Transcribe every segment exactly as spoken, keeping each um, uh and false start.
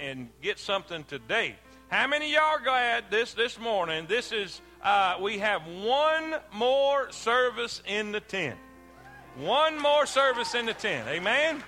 and, and get something today. How many of y'all are glad this this morning? This is, uh, we have one more service in the tent. One more service in the tent. Amen?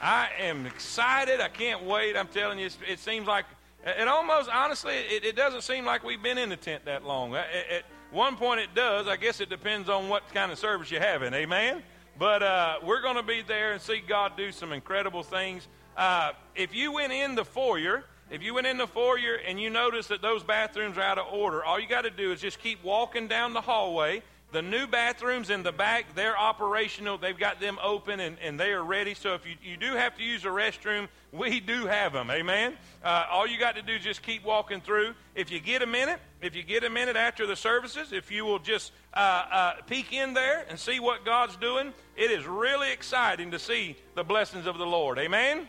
I am excited. I can't wait. I'm telling you, it seems like, it almost, honestly, it, it doesn't seem like we've been in the tent that long. At, at one point it does. I guess it depends on what kind of service you're having. Amen? But uh, we're going to be there and see God do some incredible things. Uh, if you went in the foyer, if you went in the foyer and you noticed that those bathrooms are out of order, all you got to do is just keep walking down the hallway. The new bathrooms in the back, they're operational. They've got them open, and, and they are ready. So if you, you do have to use a restroom, we do have them, amen? Uh, all you got to do is just keep walking through. If you get a minute, if you get a minute after the services, if you will just uh, uh, peek in there and see what God's doing, it is really exciting to see the blessings of the Lord, amen?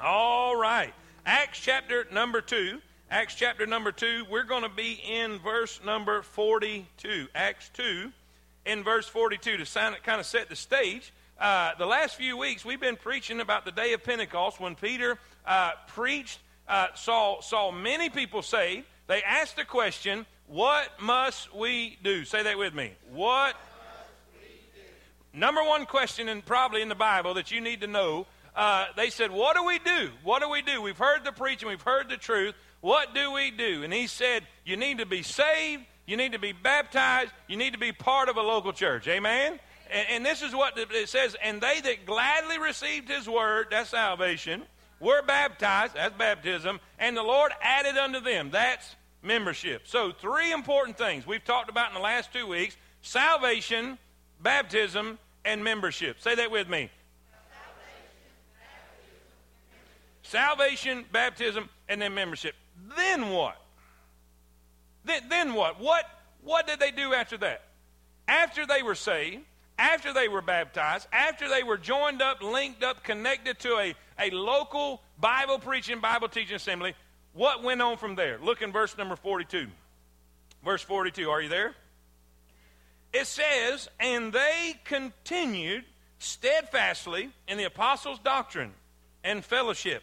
All right. Acts chapter number two. Acts chapter number two, we're going to be in verse number forty-two. Acts two, in verse forty-two, to sign, kind of set the stage. Uh, the last few weeks, we've been preaching about the day of Pentecost when Peter uh, preached, uh, saw, saw many people saved. They asked the question, what must we do? Say that with me. What must we do? Number one question, and probably in the Bible, that you need to know, uh, they said, what do we do? What do we do? We've heard the preaching. We've heard the truth. What do we do? And he said, you need to be saved, you need to be baptized, you need to be part of a local church. Amen? And, and this is what it says, and they that gladly received his word, that's salvation, were baptized, that's baptism, and the Lord added unto them, that's membership. So three important things we've talked about in the last two weeks, salvation, baptism, and membership. Say that with me. Salvation, baptism, and then membership. Then what? Then, then what? What what did they do after that? After they were saved, after they were baptized, after they were joined up, linked up, connected to a, a local Bible preaching, Bible teaching assembly, what went on from there? Look in verse number forty-two. Verse forty-two, are you there? It says, and they continued steadfastly in the apostles' doctrine and fellowship,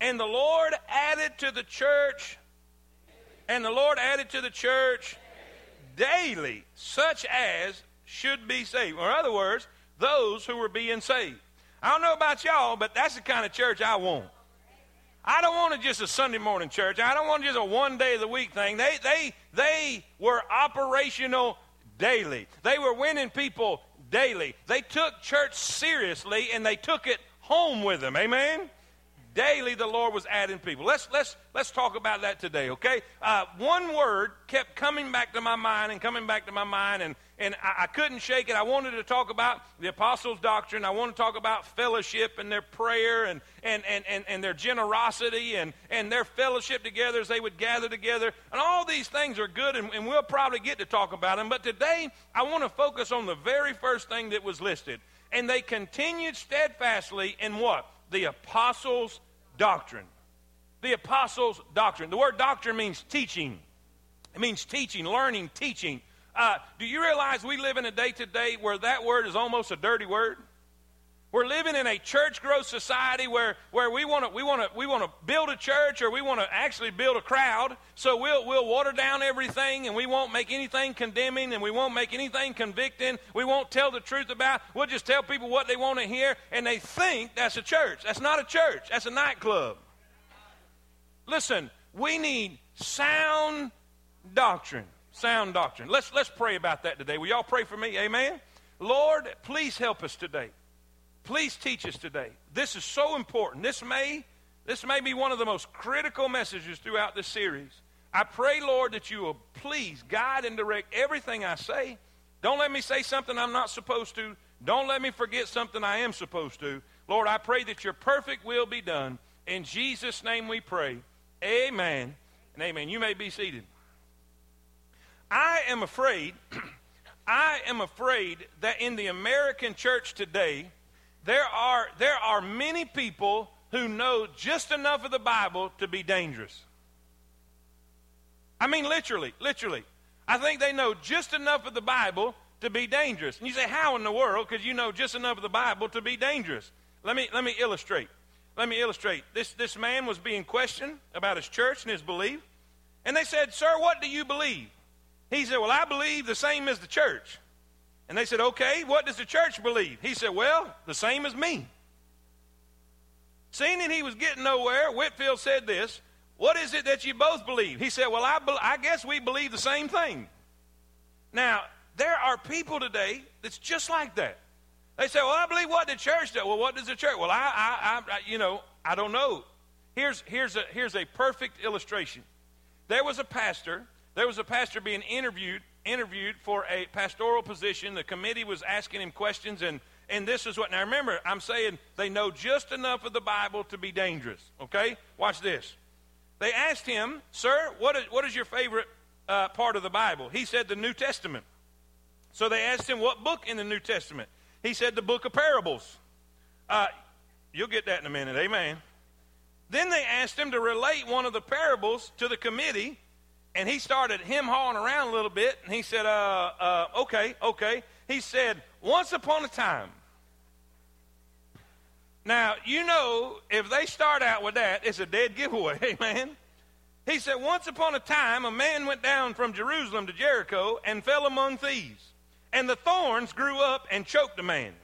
And the Lord added to the church, and the Lord added to the church daily, such as should be saved. Or in other words, those who were being saved. I don't know about y'all, but that's the kind of church I want. I don't want just a Sunday morning church. I don't want just a one day of the week thing. They, they, they were operational daily. They were winning people daily. They took church seriously, and they took it home with them. Amen? Daily the Lord was adding people. Let's let's let's talk about that today, okay? Uh, one word kept coming back to my mind and coming back to my mind, and, and I, I couldn't shake it. I wanted to talk about the apostles' doctrine. I want to talk about fellowship and their prayer and and and, and, and their generosity and, and their fellowship together as they would gather together. And all these things are good, and, and we'll probably get to talk about them. But today I want to focus on the very first thing that was listed. And they continued steadfastly in what? The apostles' doctrine. The apostles' doctrine. The word doctrine means teaching. It means teaching, learning, teaching. Uh, do you realize we live in a day today where that word is almost a dirty word? We're living in a church growth society where, where we want to we want to we want to build a church, or we want to actually build a crowd. So we'll we'll water down everything, and we won't make anything condemning, and we won't make anything convicting. We won't tell the truth about. We'll just tell people what they want to hear, and they think that's a church. That's not a church. That's a nightclub. Listen, we need sound doctrine. Sound doctrine. Let's let's pray about that today. Will y'all pray for me? Amen. Lord, please help us today. Please teach us today. This is so important. This may, this may be one of the most critical messages throughout this series. I pray, Lord, that you will please guide and direct everything I say. Don't let me say something I'm not supposed to. Don't let me forget something I am supposed to. Lord, I pray that your perfect will be done. In Jesus' name we pray. Amen and amen. You may be seated. I am afraid, I am afraid that in the American church today, there are, there are many people who know just enough of the Bible to be dangerous. I mean, literally, literally. I think they know just enough of the Bible to be dangerous. And you say, how in the world could you know just enough of the Bible to be dangerous? Let me, let me illustrate. Let me illustrate. This, this man was being questioned about his church and his belief. And they said, sir, what do you believe? He said, well, I believe the same as the church. And they said, okay, what does the church believe? He said, well, the same as me. Seeing that he was getting nowhere, Whitfield said this, what is it that you both believe? He said, well, I, be- I guess we believe the same thing. Now, there are people today that's just like that. They say, well, I believe what the church does. Well, what does the church? Well, I, I, I, you know, I don't know. Here's, here's a, here's a perfect illustration. There was a pastor, there was a pastor being interviewed, interviewed for a pastoral position. The committee was asking him questions, and, and this is what, now remember, I'm saying they know just enough of the Bible to be dangerous, okay? Watch this. They asked him, sir, what is, what is your favorite uh, part of the Bible? He said, the New Testament. So they asked him, what book in the New Testament? He said, the book of parables. Uh, you'll get that in a minute, amen. Then they asked him to relate one of the parables to the committee, and he started hem-hawing around a little bit, and he said, uh, uh, okay, okay. He said, once upon a time. Now, you know, if they start out with that, it's a dead giveaway, amen. He said, once upon a time, a man went down from Jerusalem to Jericho and fell among thieves. And the thorns grew up and choked the man.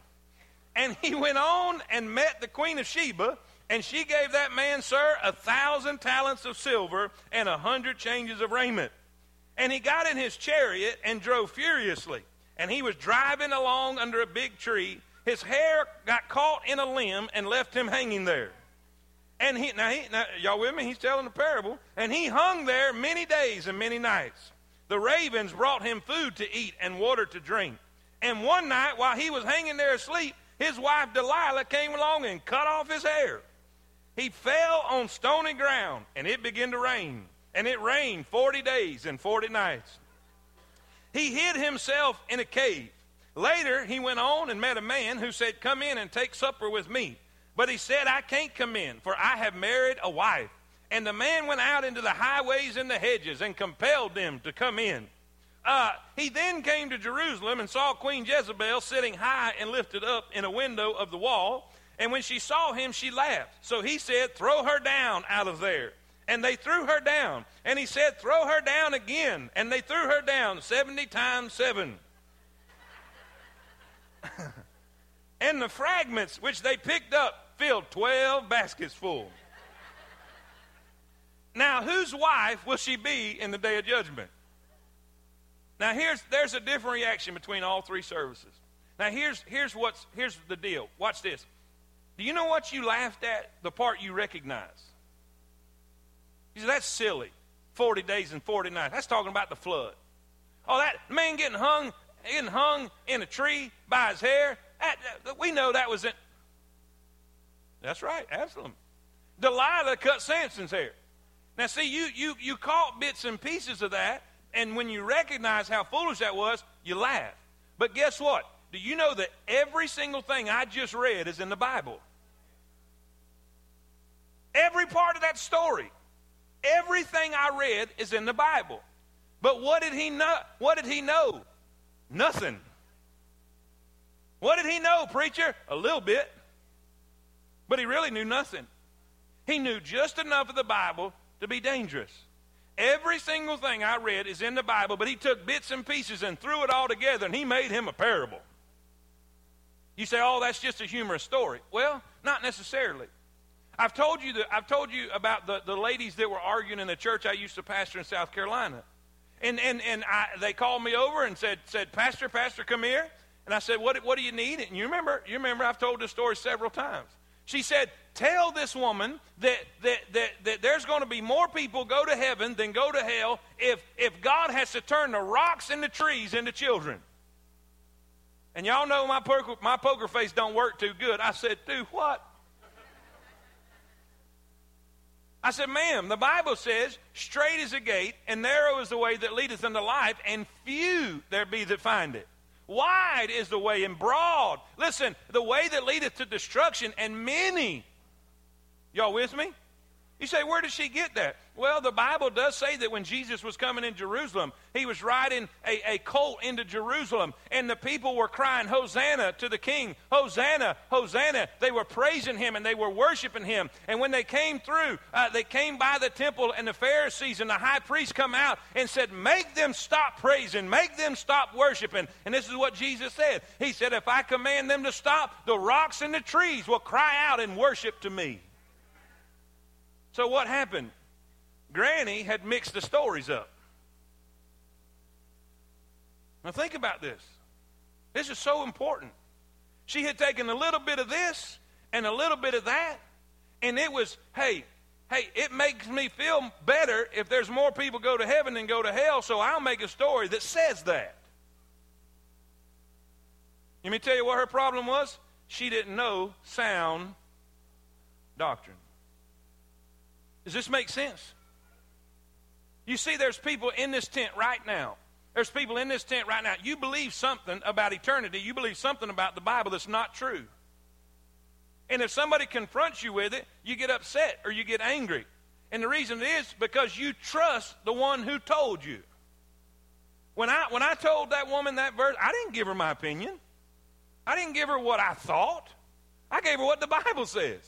And he went on and met the queen of Sheba, and she gave that man, sir, a thousand talents of silver and a hundred changes of raiment. And he got in his chariot and drove furiously. And he was driving along under a big tree. His hair got caught in a limb and left him hanging there. And he, now, he, now y'all with me? He's telling the parable. And he hung there many days and many nights. The ravens brought him food to eat and water to drink. And one night, while he was hanging there asleep, his wife Delilah came along and cut off his hair. He fell on stony ground, and it began to rain. And it rained forty days and forty nights. He hid himself in a cave. Later, he went on and met a man who said, come in and take supper with me. But he said, I can't come in, for I have married a wife. And the man went out into the highways and the hedges and compelled them to come in. Uh, he then came to Jerusalem and saw Queen Jezebel sitting high and lifted up in a window of the wall. And when she saw him, she laughed. So he said, throw her down out of there. And they threw her down. And he said, throw her down again. And they threw her down seventy times seven. And the fragments which they picked up filled twelve baskets full. Now, whose wife will she be in the day of judgment? Now, here's there's a different reaction between all three services. Now, here's here's what's here's the deal. Watch this. Do you know what you laughed at? The part you recognize. You say, that's silly. Forty days and forty nights. That's talking about the flood. Oh, that man getting hung, getting hung in a tree by his hair. That, that, we know that was it. That's right, Absalom. Delilah cut Samson's hair. Now, see, you you you caught bits and pieces of that, and when you recognize how foolish that was, you laugh. But guess what? Do you know that every single thing I just read is in the Bible? Every part of that story, everything I read is in the Bible. But what did he know? What did he know? Nothing. What did he know, preacher? A little bit. But he really knew nothing. He knew just enough of the Bible to be dangerous. Every single thing I read is in the Bible, but he took bits and pieces and threw it all together, and he made him a parable. You say, oh, that's just a humorous story. Well, not necessarily. I've told you that, I've told you about the, the ladies that were arguing in the church I used to pastor in South Carolina. And and, and I, they called me over and said, said, Pastor, Pastor, come here. And I said, What what do you need? And you remember, you remember I've told this story several times. She said, tell this woman that that that, that there's going to be more people go to heaven than go to hell if, if God has to turn the rocks and the trees into children. And y'all know my poker, my poker face don't work too good. I said, do what? I said, ma'am, the Bible says, straight is the gate, and narrow is the way that leadeth unto life, and few there be that find it. Wide is the way, and broad. Listen, the way that leadeth to destruction, and many. Y'all with me? You say, where did she get that? Well, the Bible does say that when Jesus was coming in Jerusalem, he was riding a, a colt into Jerusalem, and the people were crying, Hosanna to the King, Hosanna, Hosanna. They were praising him, and they were worshiping him. And when they came through, uh, they came by the temple, and the Pharisees and the high priest come out and said, make them stop praising, make them stop worshiping. And this is what Jesus said. He said, if I command them to stop, the rocks and the trees will cry out and worship to me. So what happened? Granny had mixed the stories up. Now think about this. This is so important. She had taken a little bit of this and a little bit of that, and it was, hey, hey, it makes me feel better if there's more people go to heaven than go to hell, so I'll make a story that says that. Let me tell you what her problem was. She didn't know sound doctrine. Does this make sense? You see, there's people in this tent right now. There's people in this tent right now. You believe something about eternity. You believe something about the Bible that's not true. And if somebody confronts you with it, you get upset or you get angry. And the reason is because you trust the one who told you. When I, when I told that woman that verse, I didn't give her my opinion. I didn't give her what I thought. I gave her what the Bible says.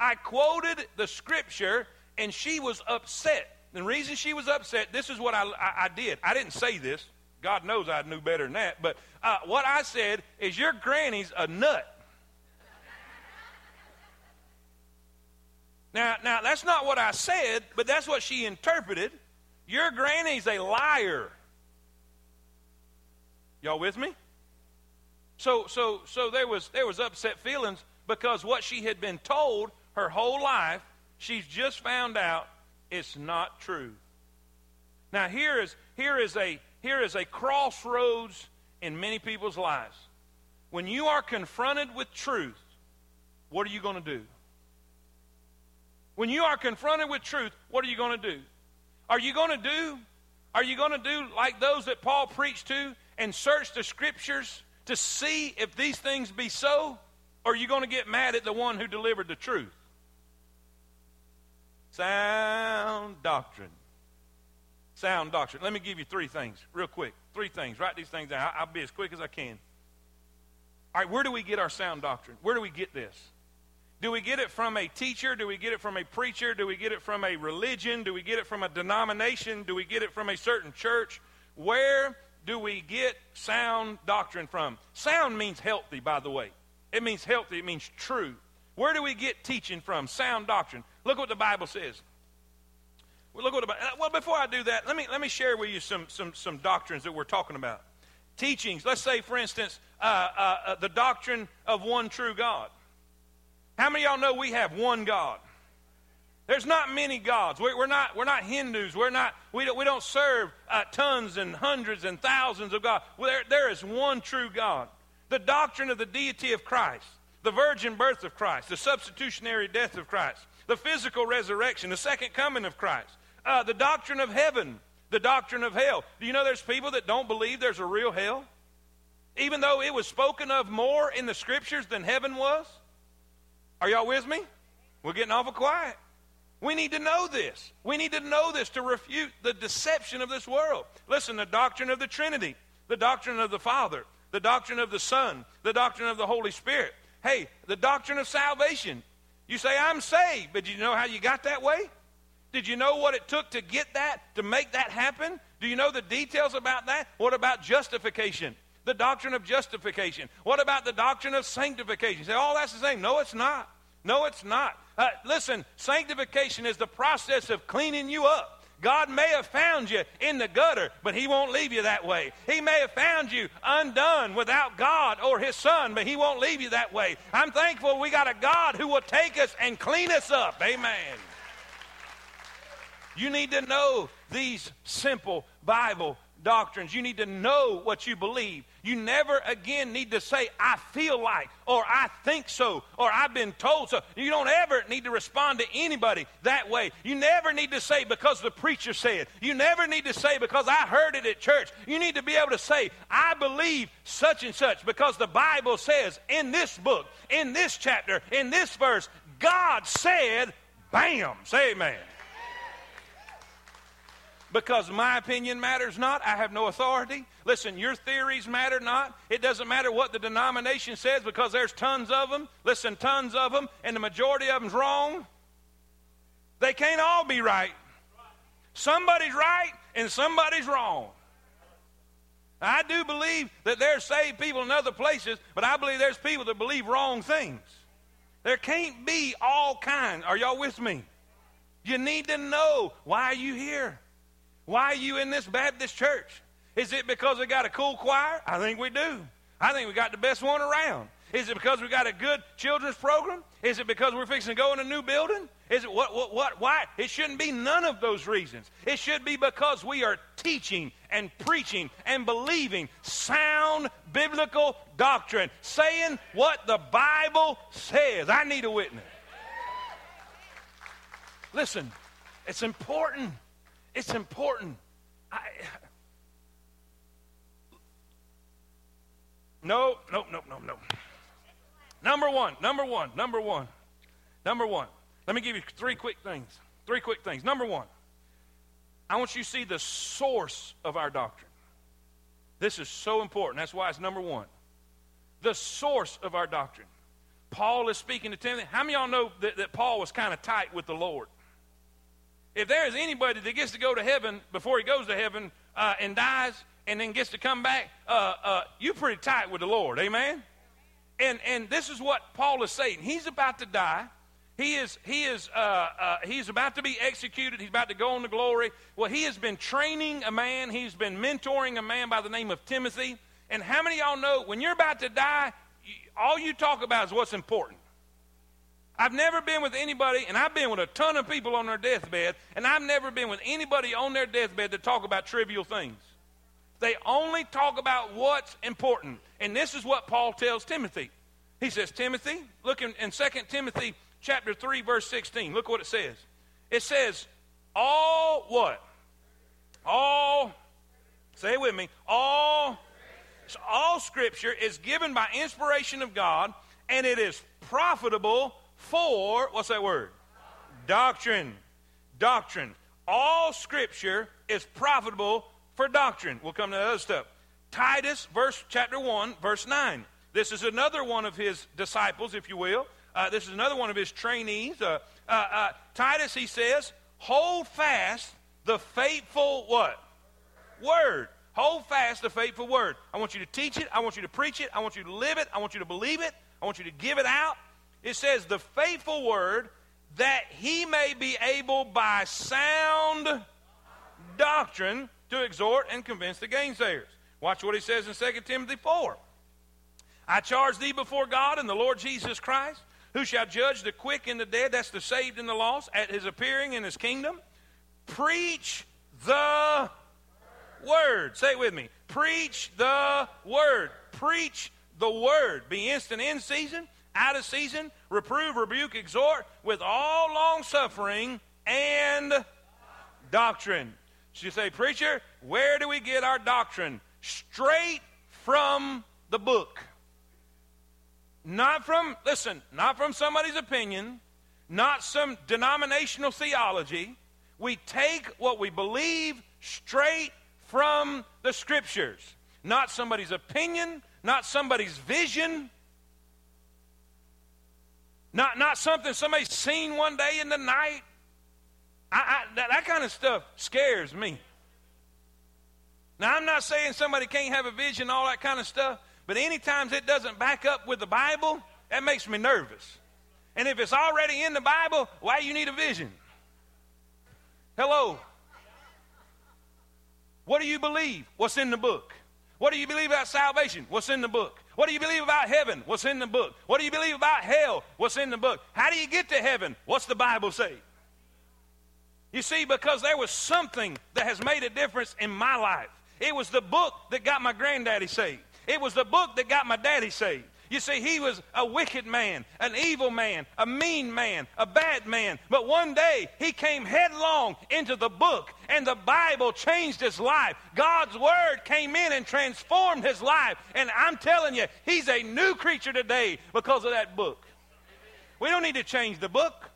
I quoted the scripture. And she was upset. The reason she was upset, this is what I, I, I did. I didn't say this. God knows I knew better than that. But uh, what I said is, your granny's a nut. now, now, that's not what I said, but that's what she interpreted. Your granny's a liar. Y'all with me? So, so, so there was, there was upset feelings because what she had been told her whole life, she's just found out it's not true. Now here is here is a here is a crossroads in many people's lives. When you are confronted with truth, what are you going to do? When you are confronted with truth, what are you going to do? Are you going to do are you going to do like those that Paul preached to and search the scriptures to see if these things be so? Or are you going to get mad at the one who delivered the truth? Sound doctrine. Sound doctrine. Let me give you three things real quick. Three things. Write these things down. I'll be as quick as I can. All right, where do we get our sound doctrine? Where do we get this? Do we get it from a teacher? Do we get it from a preacher? Do we get it from a religion? Do we get it from a denomination? Do we get it from a certain church? Where do we get sound doctrine from? Sound means healthy, by the way. It means healthy. It means true. Where do we get teaching from? Sound doctrine. Look what the Bible says. Well, look what the, well, before I do that, let me let me share with you some some some doctrines that we're talking about. Teachings. Let's say, for instance, uh, uh, uh, the doctrine of one true God. How many of y'all know we have one God? There's not many gods. We're, we're not we're not Hindus. We're not we don't we don't serve uh, tons and hundreds and thousands of gods. Well, there there is one true God. The doctrine of the deity of Christ, the virgin birth of Christ, the substitutionary death of Christ, the physical resurrection, the second coming of Christ, uh, the doctrine of heaven, the doctrine of hell. Do you know there's people that don't believe there's a real hell? Even though it was spoken of more in the scriptures than heaven was? Are y'all with me? We're getting awful quiet. We need to know this. We need to know this to refute the deception of this world. Listen, the doctrine of the Trinity, the doctrine of the Father, the doctrine of the Son, the doctrine of the Holy Spirit. Hey, the doctrine of salvation. You say, I'm saved, but do you know how you got that way? Did you know what it took to get that, to make that happen? Do you know the details about that? What about justification? The doctrine of justification. What about the doctrine of sanctification? You say, oh, that's the same. No, it's not. No, it's not. Uh, listen, sanctification is the process of cleaning you up. God may have found you in the gutter, but he won't leave you that way. He may have found you undone without God or his son, but he won't leave you that way. I'm thankful we got a God who will take us and clean us up. Amen. You need to know these simple Bible doctrines. You need to know what you believe. You never again need to say, I feel like, or I think so, or I've been told so. You don't ever need to respond to anybody that way. You never need to say, because the preacher said. You never need to say, because I heard it at church. You need to be able to say, I believe such and such, because the Bible says in this book, in this chapter, in this verse, God said, bam, say amen. Because my opinion matters not. I have no authority. Listen, your theories matter not. It doesn't matter what the denomination says, because there's tons of them. Listen, tons of them, and the majority of them's wrong. They can't all be right. Somebody's right and somebody's wrong. I do believe that there's saved people in other places, but I believe there's people that believe wrong things. There can't be all kinds. Are y'all with me? You need to know, why are you here? Why are you in this Baptist church? Is it because we got a cool choir? I think we do. I think we got the best one around. Is it because we got a good children's program? Is it because we're fixing to go in a new building? Is it what, what, what, why? It shouldn't be none of those reasons. It should be because we are teaching and preaching and believing sound biblical doctrine, saying what the Bible says. I need a witness. Listen, it's important. It's important. I, no, no, no, no, no. Number one, number one, number one, number one. Let me give you three quick things. Three quick things. Number one, I want you to see the source of our doctrine. This is so important. That's why it's number one. The source of our doctrine. Paul is speaking to Timothy. How many of y'all know that, that Paul was kind of tight with the Lord? If there is anybody that gets to go to heaven before he goes to heaven uh, and dies and then gets to come back, uh, uh, you're pretty tight with the Lord, amen? And and this is what Paul is saying. He's about to die. He is he is uh, uh, he's about to be executed. He's about to go on to glory. Well, he has been training a man. He's been mentoring a man by the name of Timothy. And how many of y'all know when you're about to die, all you talk about is what's important? I've never been with anybody, and I've been with a ton of people on their deathbed, and I've never been with anybody on their deathbed to talk about trivial things. They only talk about what's important. And this is what Paul tells Timothy. He says, Timothy, look in, in Second Timothy chapter three, verse sixteen. Look what it says. It says, all what? All, say it with me, all, all Scripture is given by inspiration of God, and it is profitable for, what's that word? Doctrine. Doctrine. All Scripture is profitable for doctrine. We'll come to the other stuff. Titus, verse chapter one, verse nine. This is another one of his disciples, if you will. Uh, this is another one of his trainees. Uh, uh, uh, Titus, he says, hold fast the faithful what? Word. Hold fast the faithful word. I want you to teach it. I want you to preach it. I want you to live it. I want you to believe it. I want you to give it out. It says, the faithful word, that he may be able by sound doctrine to exhort and convince the gainsayers. Watch what he says in Second Timothy four. I charge thee before God and the Lord Jesus Christ, who shall judge the quick and the dead, that's the saved and the lost, at his appearing in his kingdom. Preach the word. Say it with me. Preach the word. Preach the word. Be instant in season, out of season, reprove, rebuke, exhort, with all long-suffering and doctrine. So you say, preacher, where do we get our doctrine? Straight from the book. Not from, listen, not from somebody's opinion, not some denominational theology. We take what we believe straight from the Scriptures. Not somebody's opinion, not somebody's vision. Not not something somebody's seen one day in the night. I, I, that, that kind of stuff scares me. Now, I'm not saying somebody can't have a vision, all that kind of stuff, but any times it doesn't back up with the Bible, that makes me nervous. And if it's already in the Bible, why do you need a vision? Hello. What do you believe? What's in the book? What do you believe about salvation? What's in the book? What do you believe about heaven? What's in the book? What do you believe about hell? What's in the book? How do you get to heaven? What's the Bible say? You see, because there was something that has made a difference in my life. It was the book that got my granddaddy saved. It was the book that got my daddy saved. You see, he was a wicked man, an evil man, a mean man, a bad man. But one day, he came headlong into the book, and the Bible changed his life. God's word came in and transformed his life. And I'm telling you, he's a new creature today because of that book. We don't need to change the book.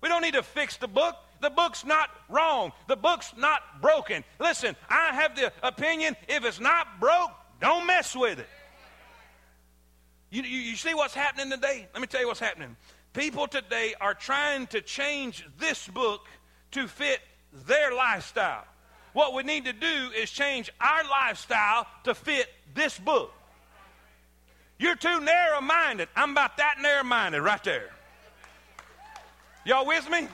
We don't need to fix the book. The book's not wrong. The book's not broken. Listen, I have the opinion, if it's not broke, don't mess with it. You, you, you see what's happening today? Let me tell you what's happening. People today are trying to change this book to fit their lifestyle. What we need to do is change our lifestyle to fit this book. You're too narrow-minded. I'm about that narrow-minded right there. Y'all with me?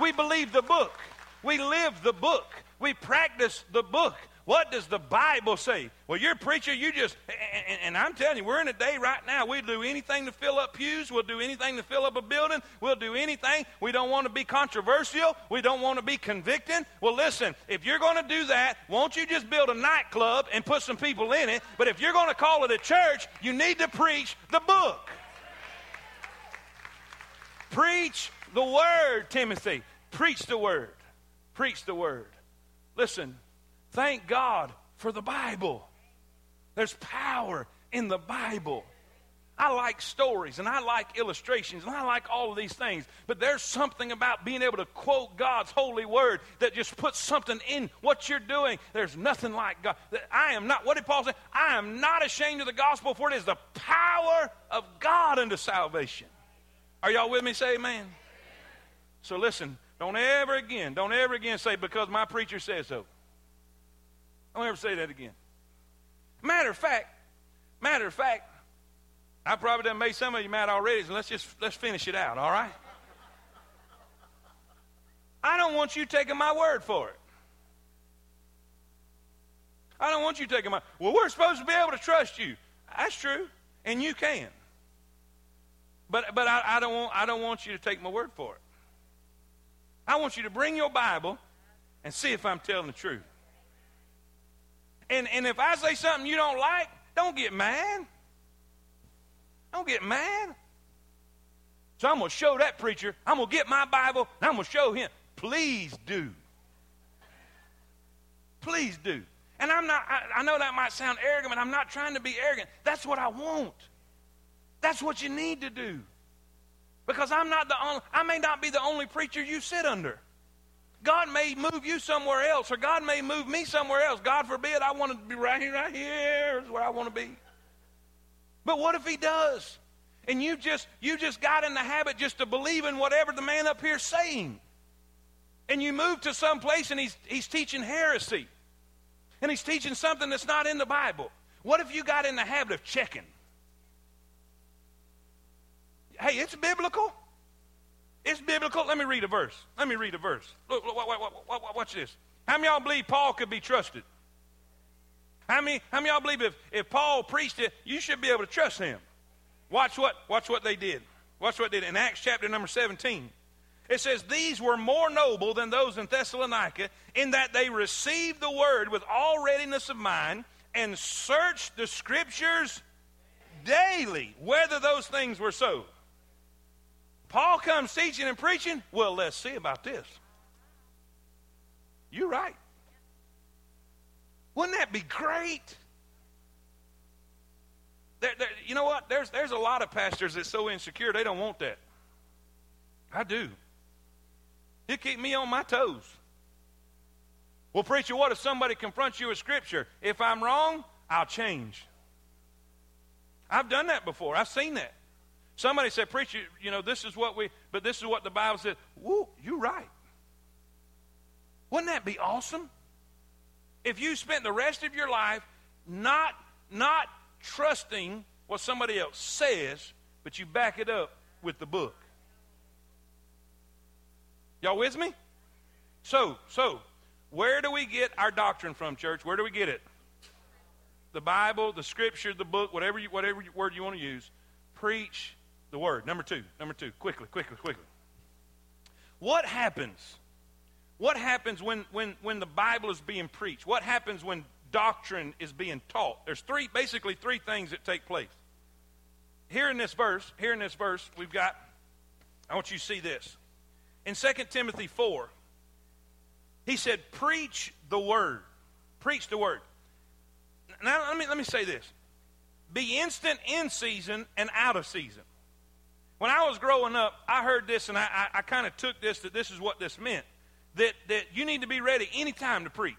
We believe the book. We live the book. We practice the book. What does the Bible say? Well, you're a preacher, you just, and, and I'm telling you, we're in a day right now, we'd do anything to fill up pews, we'll do anything to fill up a building, we'll do anything. We don't want to be controversial, we don't want to be convicting. Well, listen, if you're going to do that, won't you just build a nightclub and put some people in it? But if you're going to call it a church, you need to preach the book. Preach the word, Timothy. Preach the word. Preach the word. Listen. Thank God for the Bible. There's power in the Bible. I like stories, and I like illustrations, and I like all of these things, but there's something about being able to quote God's holy word that just puts something in what you're doing. There's nothing like God. I am not, what did Paul say? I am not ashamed of the gospel, for it is the power of God unto salvation. Are y'all with me? Say amen. So listen, don't ever again, don't ever again say, because my preacher says so. Don't ever say that again. Matter of fact, matter of fact, I probably done made some of you mad already, so let's just let's finish it out, all right? I don't want you taking my word for it. I don't want you taking my, well, we're supposed to be able to trust you. That's true, and you can. But but I, I don't want I don't want you to take my word for it. I want you to bring your Bible and see if I'm telling the truth. And, and if I say something you don't like, don't get mad. Don't get mad. So I'm going to show that preacher. I'm going to get my Bible, and I'm going to show him. Please do. Please do. And I'm not, I, I know that might sound arrogant, but I'm not trying to be arrogant. That's what I want. That's what you need to do. Because I'm not the only, I may not be the only preacher you sit under. God may move you somewhere else, or God may move me somewhere else. God forbid, I want to be right here, right here is where I want to be. But what if he does? And you just you just got in the habit just to believe in whatever the man up here is saying. And you move to some place and he's he's teaching heresy. And he's teaching something that's not in the Bible. What if you got in the habit of checking? Hey, it's biblical. It's biblical. Let me read a verse. Let me read a verse. Look, look, watch this. How many of y'all believe Paul could be trusted? How many, how many of y'all believe if, if Paul preached it, you should be able to trust him? Watch what, watch what they did. Watch what they did in Acts chapter number seventeen. It says, these were more noble than those in Thessalonica, in that they received the word with all readiness of mind and searched the scriptures daily whether those things were so. Paul comes teaching and preaching. Well, let's see about this. You're right. Wouldn't that be great? There, there, you know what? There's, there's a lot of pastors that's so insecure, they don't want that. I do. He'll keep me on my toes. Well, preacher, what if somebody confronts you with Scripture? If I'm wrong, I'll change. I've done that before. I've seen that. Somebody said, preacher, you know, this is what we, but this is what the Bible said. Woo, you're right. Wouldn't that be awesome? If you spent the rest of your life not, not trusting what somebody else says, but you back it up with the book. Y'all with me? So, so, where do we get our doctrine from, church? Where do we get it? The Bible, the Scripture, the book, whatever, you, whatever word you want to use. Preach the word. Number two, number two, quickly, quickly, quickly. What happens What happens when, when, when the Bible is being preached? What happens when doctrine is being taught? There's three, basically three things that take place. Here in this verse, here in this verse, we've got, I want you to see this. In Second Timothy four, he said, preach the word. Preach the word. Now, let me, let me say this. Be instant in season and out of season. When I was growing up, I heard this, and I, I, I kind of took this, that this is what this meant, that, that you need to be ready any time to preach.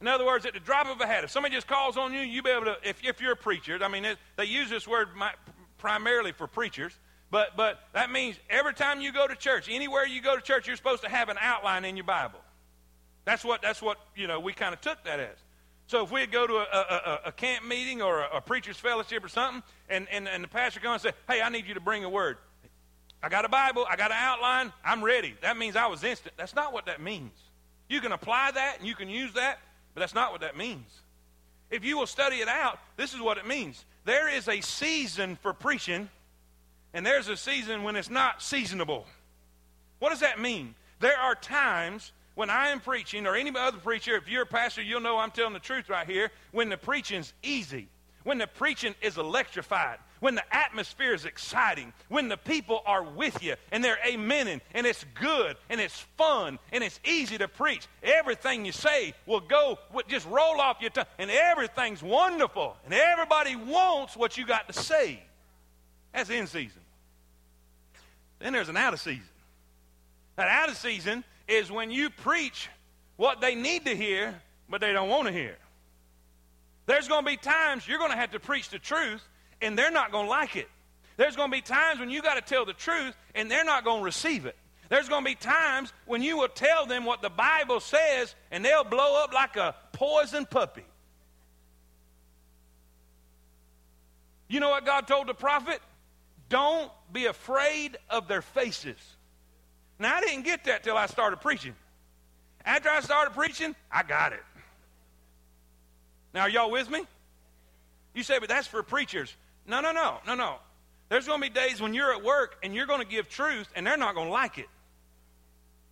In other words, at the drop of a hat, if somebody just calls on you, you be able to, if, if you're a preacher, I mean, it, they use this word primarily for preachers, but, but that means every time you go to church, anywhere you go to church, you're supposed to have an outline in your Bible. That's what, that's what you know, we kind of took that as. So if we'd go to a, a, a, a camp meeting or a, a preacher's fellowship or something, and, and, and the pastor comes and says, hey, I need you to bring a word. I got a Bible. I got an outline. I'm ready. That means I was instant. That's not what that means. You can apply that and you can use that, but that's not what that means. If you will study it out, this is what it means. There is a season for preaching, and there's a season when it's not seasonable. What does that mean? There are times when I am preaching, or any other preacher, if you're a pastor, you'll know I'm telling the truth right here, when the preaching's easy, when the preaching is electrified, when the atmosphere is exciting, when the people are with you, and they're amening, and it's good, and it's fun, and it's easy to preach. Everything you say will go, just roll off your tongue, and everything's wonderful, and everybody wants what you got to say. That's in season. Then there's an out of season. That out of season is when you preach what they need to hear, but they don't want to hear. There's going to be times you're going to have to preach the truth, and they're not going to like it. There's going to be times when you got to tell the truth, and they're not going to receive it. There's going to be times when you will tell them what the Bible says, and they'll blow up like a poison puppy. You know what God told the prophet? Don't be afraid of their faces. Now, I didn't get that till I started preaching. After I started preaching, I got it. Now, are y'all with me? You say, but that's for preachers. No, no, no, no, no. There's going to be days when you're at work and you're going to give truth and they're not going to like it.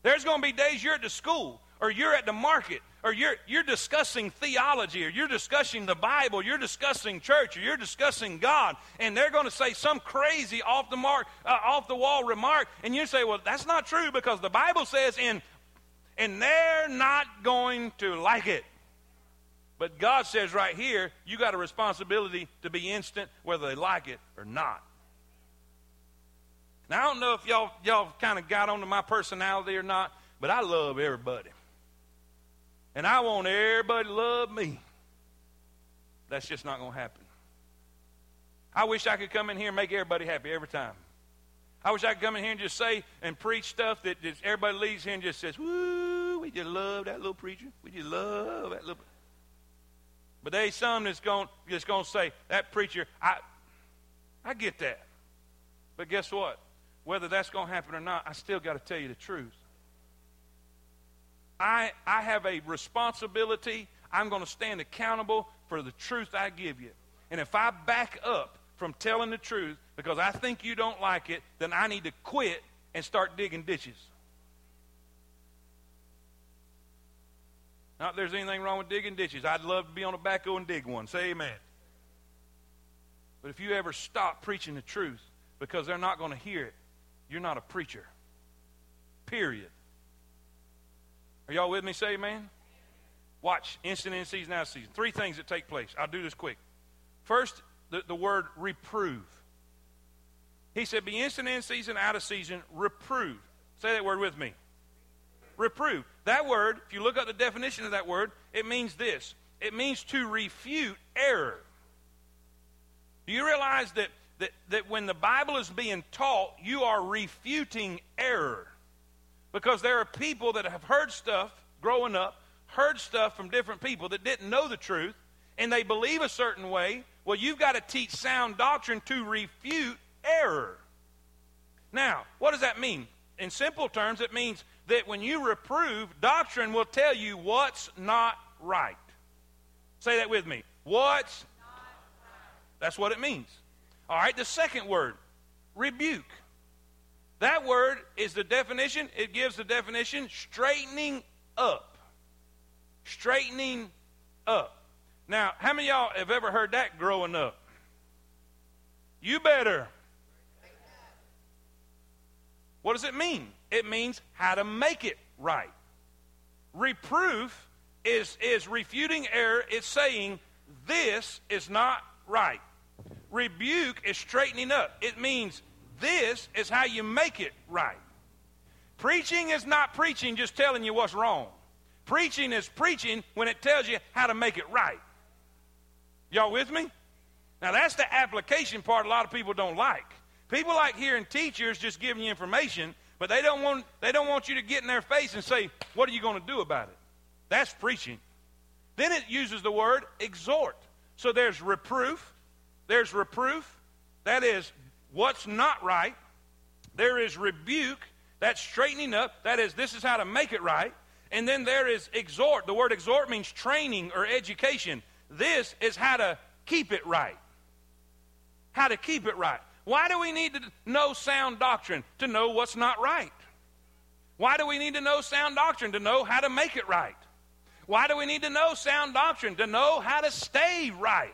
There's going to be days you're at the school or you're at the market or you're, you're discussing theology or you're discussing the Bible, you're discussing church or you're discussing God, and they're going to say some crazy off the mark, uh, off the wall remark, and you say, well, that's not true because the Bible says, in, and they're not going to like it. But God says right here, you got a responsibility to be instant whether they like it or not. Now, I don't know if y'all y'all kind of got onto my personality or not, but I love everybody. And I want everybody to love me. That's just not going to happen. I wish I could come in here and make everybody happy every time. I wish I could come in here and just say and preach stuff that, that everybody leaves here and just says, woo, we just love that little preacher. We just love that little preacher. But there's some that's going that's going to say, that preacher, I, I get that. But guess what? Whether that's going to happen or not, I still got to tell you the truth. I, I have a responsibility. I'm going to stand accountable for the truth I give you. And if I back up from telling the truth because I think you don't like it, then I need to quit and start digging ditches. Not that there's anything wrong with digging ditches. I'd love to be on a backhoe and dig one. Say amen. But if you ever stop preaching the truth because they're not going to hear it, you're not a preacher. Period. Are y'all with me? Say amen. Watch. Instant in season, out of season. Three things that take place. I'll do this quick. First, the, the word reprove. He said, be instant in season, out of season, reprove. Say that word with me. Reprove. That word, if you look up the definition of that word, it means this. It means to refute error. Do you realize that, that, that when the Bible is being taught, you are refuting error? Because there are people that have heard stuff growing up, heard stuff from different people that didn't know the truth, and they believe a certain way. Well, you've got to teach sound doctrine to refute error. Now, what does that mean? In simple terms, it means that when you reprove, doctrine will tell you what's not right. Say that with me. What's not right. That's what it means. All right, the second word, rebuke. That word is the definition. It gives the definition, straightening up. Straightening up. Now, how many of y'all have ever heard that growing up? You better. What does it mean? It means how to make it right. Reproof is, is refuting error. It's saying this is not right. Rebuke is straightening up. It means this is how you make it right. Preaching is not preaching just telling you what's wrong. Preaching is preaching when it tells you how to make it right. Y'all with me? Now that's the application part a lot of people don't like. People like hearing teachers just giving you information, but they don't want they don't want you to get in their face and say, what are you going to do about it? That's preaching. Then it uses the word exhort. So there's reproof. There's reproof. That is what's not right. There is rebuke. That's straightening up. That is, this is how to make it right. And then there is exhort. The word exhort means training or education. This is how to keep it right. How to keep it right. Why do we need to know sound doctrine? To know what's not right. Why do we need to know sound doctrine? To know how to make it right. Why do we need to know sound doctrine? To know how to stay right.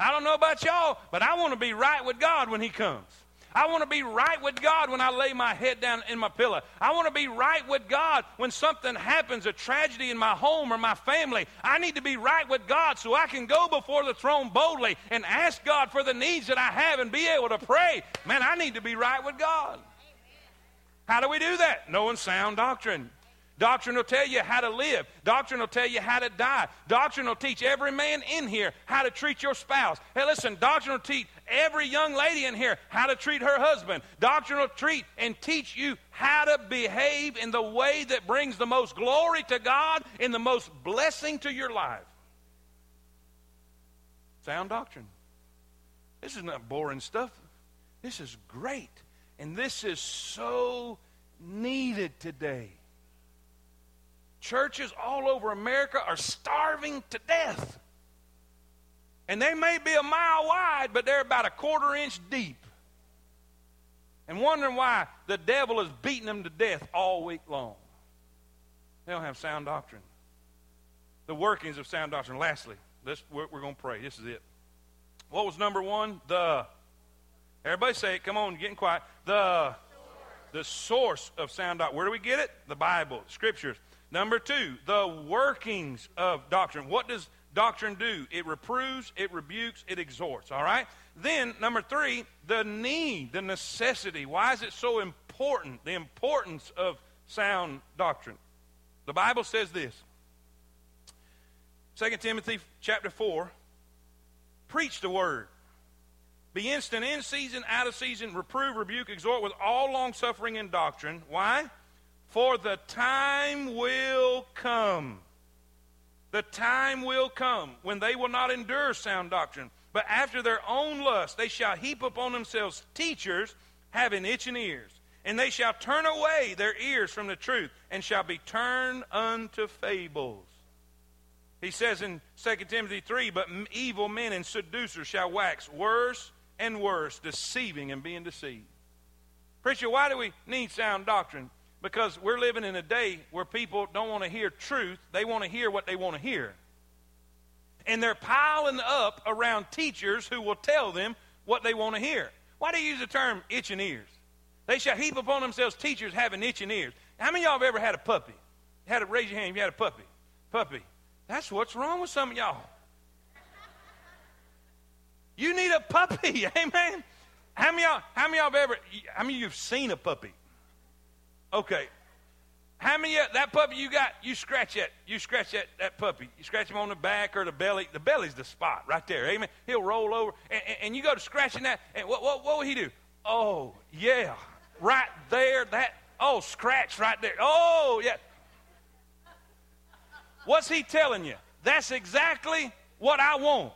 I don't know about y'all, but I want to be right with God when He comes. I want to be right with God when I lay my head down in my pillow. I want to be right with God when something happens, a tragedy in my home or my family. I need to be right with God so I can go before the throne boldly and ask God for the needs that I have and be able to pray. Man, I need to be right with God. Amen. How do we do that? Knowing sound doctrine. Doctrine will tell you how to live. Doctrine will tell you how to die. Doctrine will teach every man in here how to treat your spouse. Hey, listen, doctrine will teach every young lady in here how to treat her husband. Doctrine will treat and teach you how to behave in the way that brings the most glory to God and the most blessing to your life. Sound doctrine. This is not boring stuff. This is great. And this is so needed today. Churches all over America are starving to death. And they may be a mile wide, but they're about a quarter inch deep. And wondering why the devil is beating them to death all week long. They don't have sound doctrine. The workings of sound doctrine. Lastly, this, we're, we're going to pray. This is it. What was number one? The, everybody say it. Come on, getting quiet. The, the source of sound doctrine. Where do we get it? The Bible, Scriptures. Number two, the workings of doctrine. What does doctrine do? It reproves, it rebukes, it exhorts, all right? Then, number three, the need, the necessity. Why is it so important, the importance of sound doctrine? The Bible says this. Second Timothy chapter four, preach the word. Be instant in season, out of season, reprove, rebuke, exhort with all long-suffering and doctrine. Why? For the time will come, the time will come when they will not endure sound doctrine, but after their own lust they shall heap upon themselves teachers having itching ears, and they shall turn away their ears from the truth and shall be turned unto fables. He says in Second Timothy three, but evil men and seducers shall wax worse and worse, deceiving and being deceived. Preacher, why do we need sound doctrine? Because we're living in a day where people don't want to hear truth. They want to hear what they want to hear. And they're piling up around teachers who will tell them what they want to hear. Why do you use the term itching ears? They shall heap upon themselves teachers having itching ears. How many of y'all have ever had a puppy? Had a, raise your hand if you had a puppy. Puppy. That's what's wrong with some of y'all. You need a puppy. Amen. How many of y'all, how many of y'all have ever, how many of you have seen a puppy? Okay, how many of that puppy you got, you scratch that, you scratch that, that puppy. You scratch him on the back or the belly. The belly's the spot right there, amen. He'll roll over, and, and, and you go to scratching that, and what, what, what would he do? Oh, yeah, right there, that, oh, scratch right there. Oh, yeah. What's he telling you? That's exactly what I want.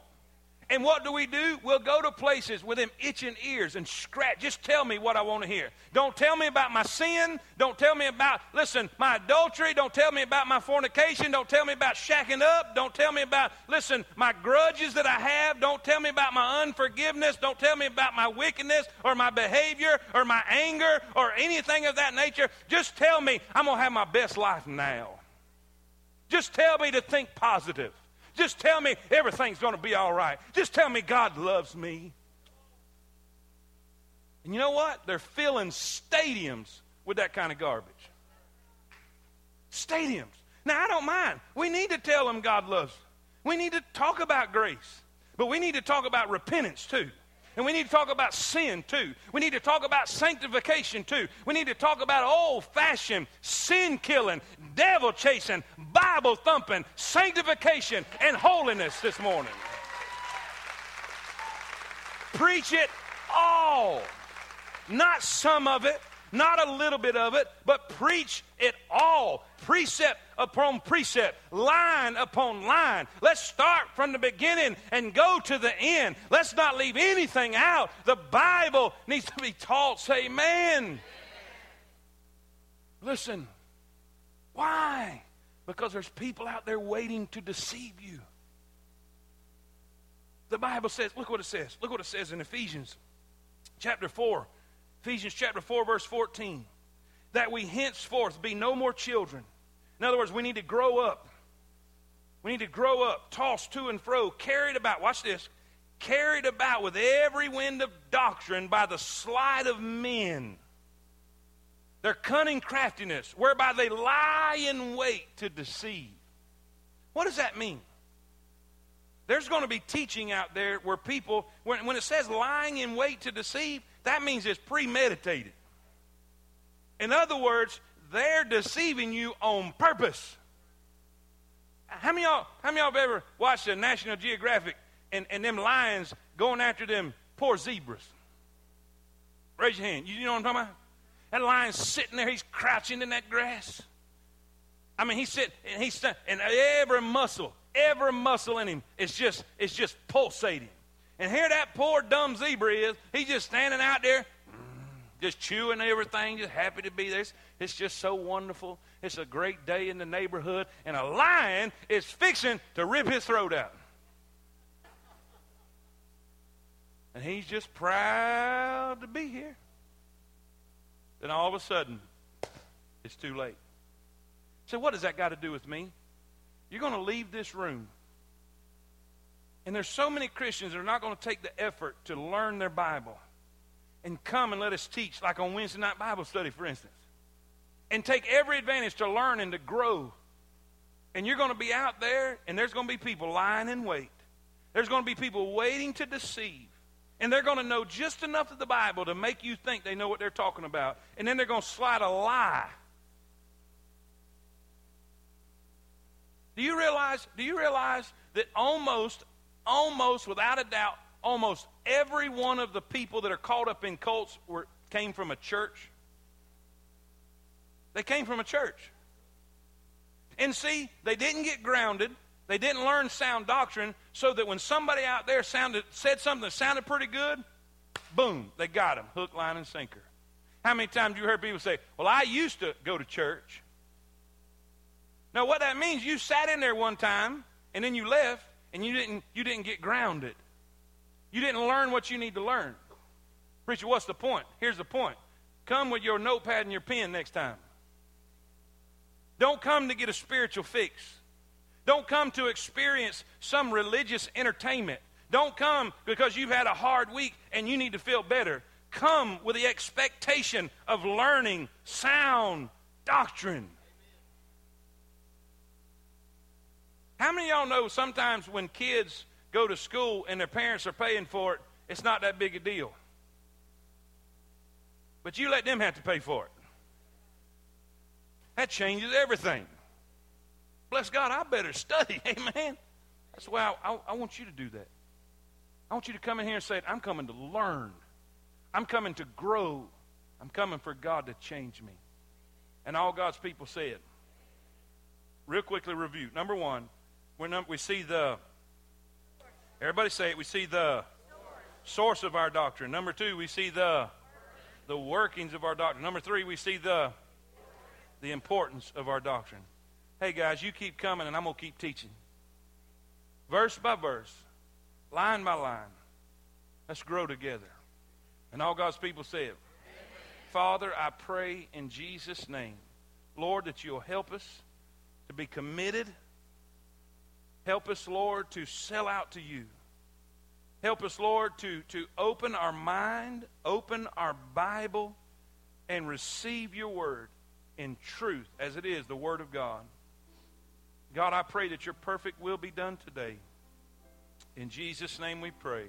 And what do we do? We'll go to places with them itching ears and scratch. Just tell me what I want to hear. Don't tell me about my sin. Don't tell me about, listen, my adultery. Don't tell me about my fornication. Don't tell me about shacking up. Don't tell me about, listen, my grudges that I have. Don't tell me about my unforgiveness. Don't tell me about my wickedness or my behavior or my anger or anything of that nature. Just tell me I'm going to have my best life now. Just tell me to think positive. Just tell me everything's going to be all right. Just tell me God loves me. And you know what? They're filling stadiums with that kind of garbage. Stadiums. Now, I don't mind. We need to tell them God loves them. We need to talk about grace. But we need to talk about repentance, too. And we need to talk about sin, too. We need to talk about sanctification, too. We need to talk about old-fashioned, sin-killing, devil-chasing, Bible-thumping, sanctification, and holiness this morning. Preach it all. Not some of it, not a little bit of it, but preach it all. Precept upon precept, line upon line. Let's start from the beginning and go to the end. Let's not leave anything out. The Bible needs to be taught. Say amen. Amen. Listen, why? Because there's people out there waiting to deceive you. The Bible says, look what it says. Look what it says in Ephesians chapter four. Ephesians chapter four, verse fourteen. That we henceforth be no more children. In other words, we need to grow up. We need to grow up, tossed to and fro, carried about, watch this, carried about with every wind of doctrine by the sleight of men, their cunning craftiness, whereby they lie in wait to deceive. What does that mean? There's going to be teaching out there where people, when, when it says lying in wait to deceive, that means it's premeditated. In other words, they're deceiving you on purpose. How many y'all, how many y'all have ever watched the National Geographic and, and them lions going after them poor zebras? Raise your hand. You, you know what I'm talking about? That lion's sitting there. He's crouching in that grass. I mean, he's sitting, and he's and every muscle, every muscle in him is just, it's just pulsating. And here that poor dumb zebra is. He's just standing out there. Just chewing everything, just happy to be there. It's, it's just so wonderful. It's a great day in the neighborhood, and a lion is fixing to rip his throat out. And he's just proud to be here. Then all of a sudden, it's too late. So what does that got to do with me? You're going to leave this room. And there's so many Christians that are not going to take the effort to learn their Bible. And come and let us teach, like on Wednesday night Bible study, for instance. And take every advantage to learn and to grow. And you're going to be out there, and there's going to be people lying in wait. There's going to be people waiting to deceive. And they're going to know just enough of the Bible to make you think they know what they're talking about. And then they're going to slide a lie. Do you realize, do you realize that almost, almost, without a doubt, almost every one of the people that are caught up in cults were, came from a church. They came from a church. And see, they didn't get grounded. They didn't learn sound doctrine, so that when somebody out there sounded, said something that sounded pretty good, boom, they got them, hook, line, and sinker. How many times you heard people say, well, I used to go to church. Now, what that means, you sat in there one time, and then you left, and you didn't, you didn't get grounded. You didn't learn what you need to learn. Preacher, what's the point? Here's the point. Come with your notepad and your pen next time. Don't come to get a spiritual fix. Don't come to experience some religious entertainment. Don't come because you've had a hard week and you need to feel better. Come with the expectation of learning sound doctrine. How many of y'all know sometimes when kids go to school and their parents are paying for it, it's not that big a deal. But you let them have to pay for it. That changes everything. Bless God, I better study. Amen. That's why I, I, I want you to do that. I want you to come in here and say, I'm coming to learn. I'm coming to grow. I'm coming for God to change me. And all God's people said. Real quickly review. Number one, we're num- we see the Everybody say it. We see the source of our doctrine. Number two, we see the the workings of our doctrine. Number three, we see the the importance of our doctrine. Hey, guys, you keep coming, and I'm going to keep teaching. Verse by verse, line by line, let's grow together. And all God's people said, amen. Father, I pray in Jesus' name, Lord, that you'll help us to be committed. Help us, Lord, to sell out to you. Help us, Lord, to, to open our mind, open our Bible, and receive your word in truth as it is the word of God. God, I pray that your perfect will be done today. In Jesus' name we pray.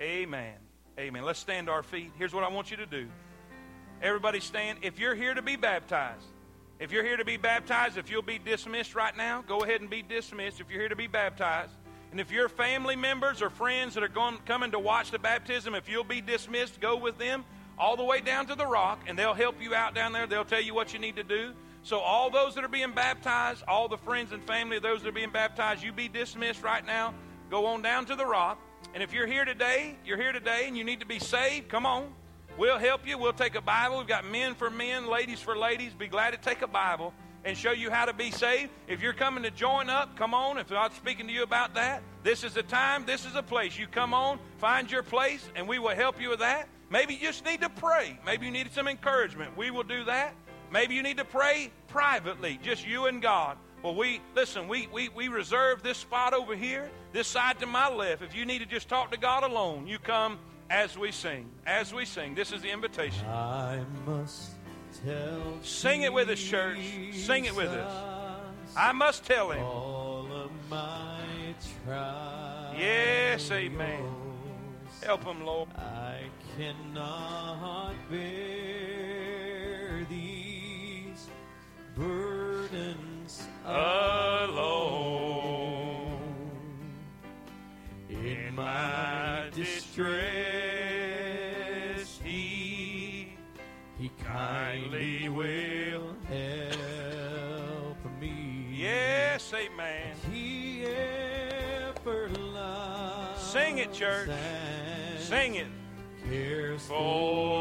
Amen. Amen. Let's stand to our feet. Here's what I want you to do. Everybody stand. If you're here to be baptized, if you're here to be baptized, if you'll be dismissed right now, go ahead and be dismissed if you're here to be baptized. And if your family members or friends that are going, coming to watch the baptism, if you'll be dismissed, go with them all the way down to the rock, and they'll help you out down there. They'll tell you what you need to do. So all those that are being baptized, all the friends and family of those that are being baptized, you be dismissed right now. Go on down to the rock. And if you're here today, you're here today and you need to be saved, come on. We'll help you. We'll take a Bible. We've got men for men, ladies for ladies. Be glad to take a Bible and show you how to be saved. If you're coming to join up, come on. If I'm speaking to you about that, this is the time, this is a place. You come on, find your place, and we will help you with that. Maybe you just need to pray. Maybe you need some encouragement. We will do that. Maybe you need to pray privately, just you and God. Well, we, listen, we, we, we reserve this spot over here, this side to my left. If you need to just talk to God alone, you come as we sing. As we sing, this is the invitation. I must tell. Sing it with us, church. Sing it with us. I must tell him. All of my trials. Yes, amen. Help him, Lord. I cannot bear these burdens alone. In my distress, he, he kindly will help me. Yes, amen. He ever loves. Sing it, church. Sing it. Cares for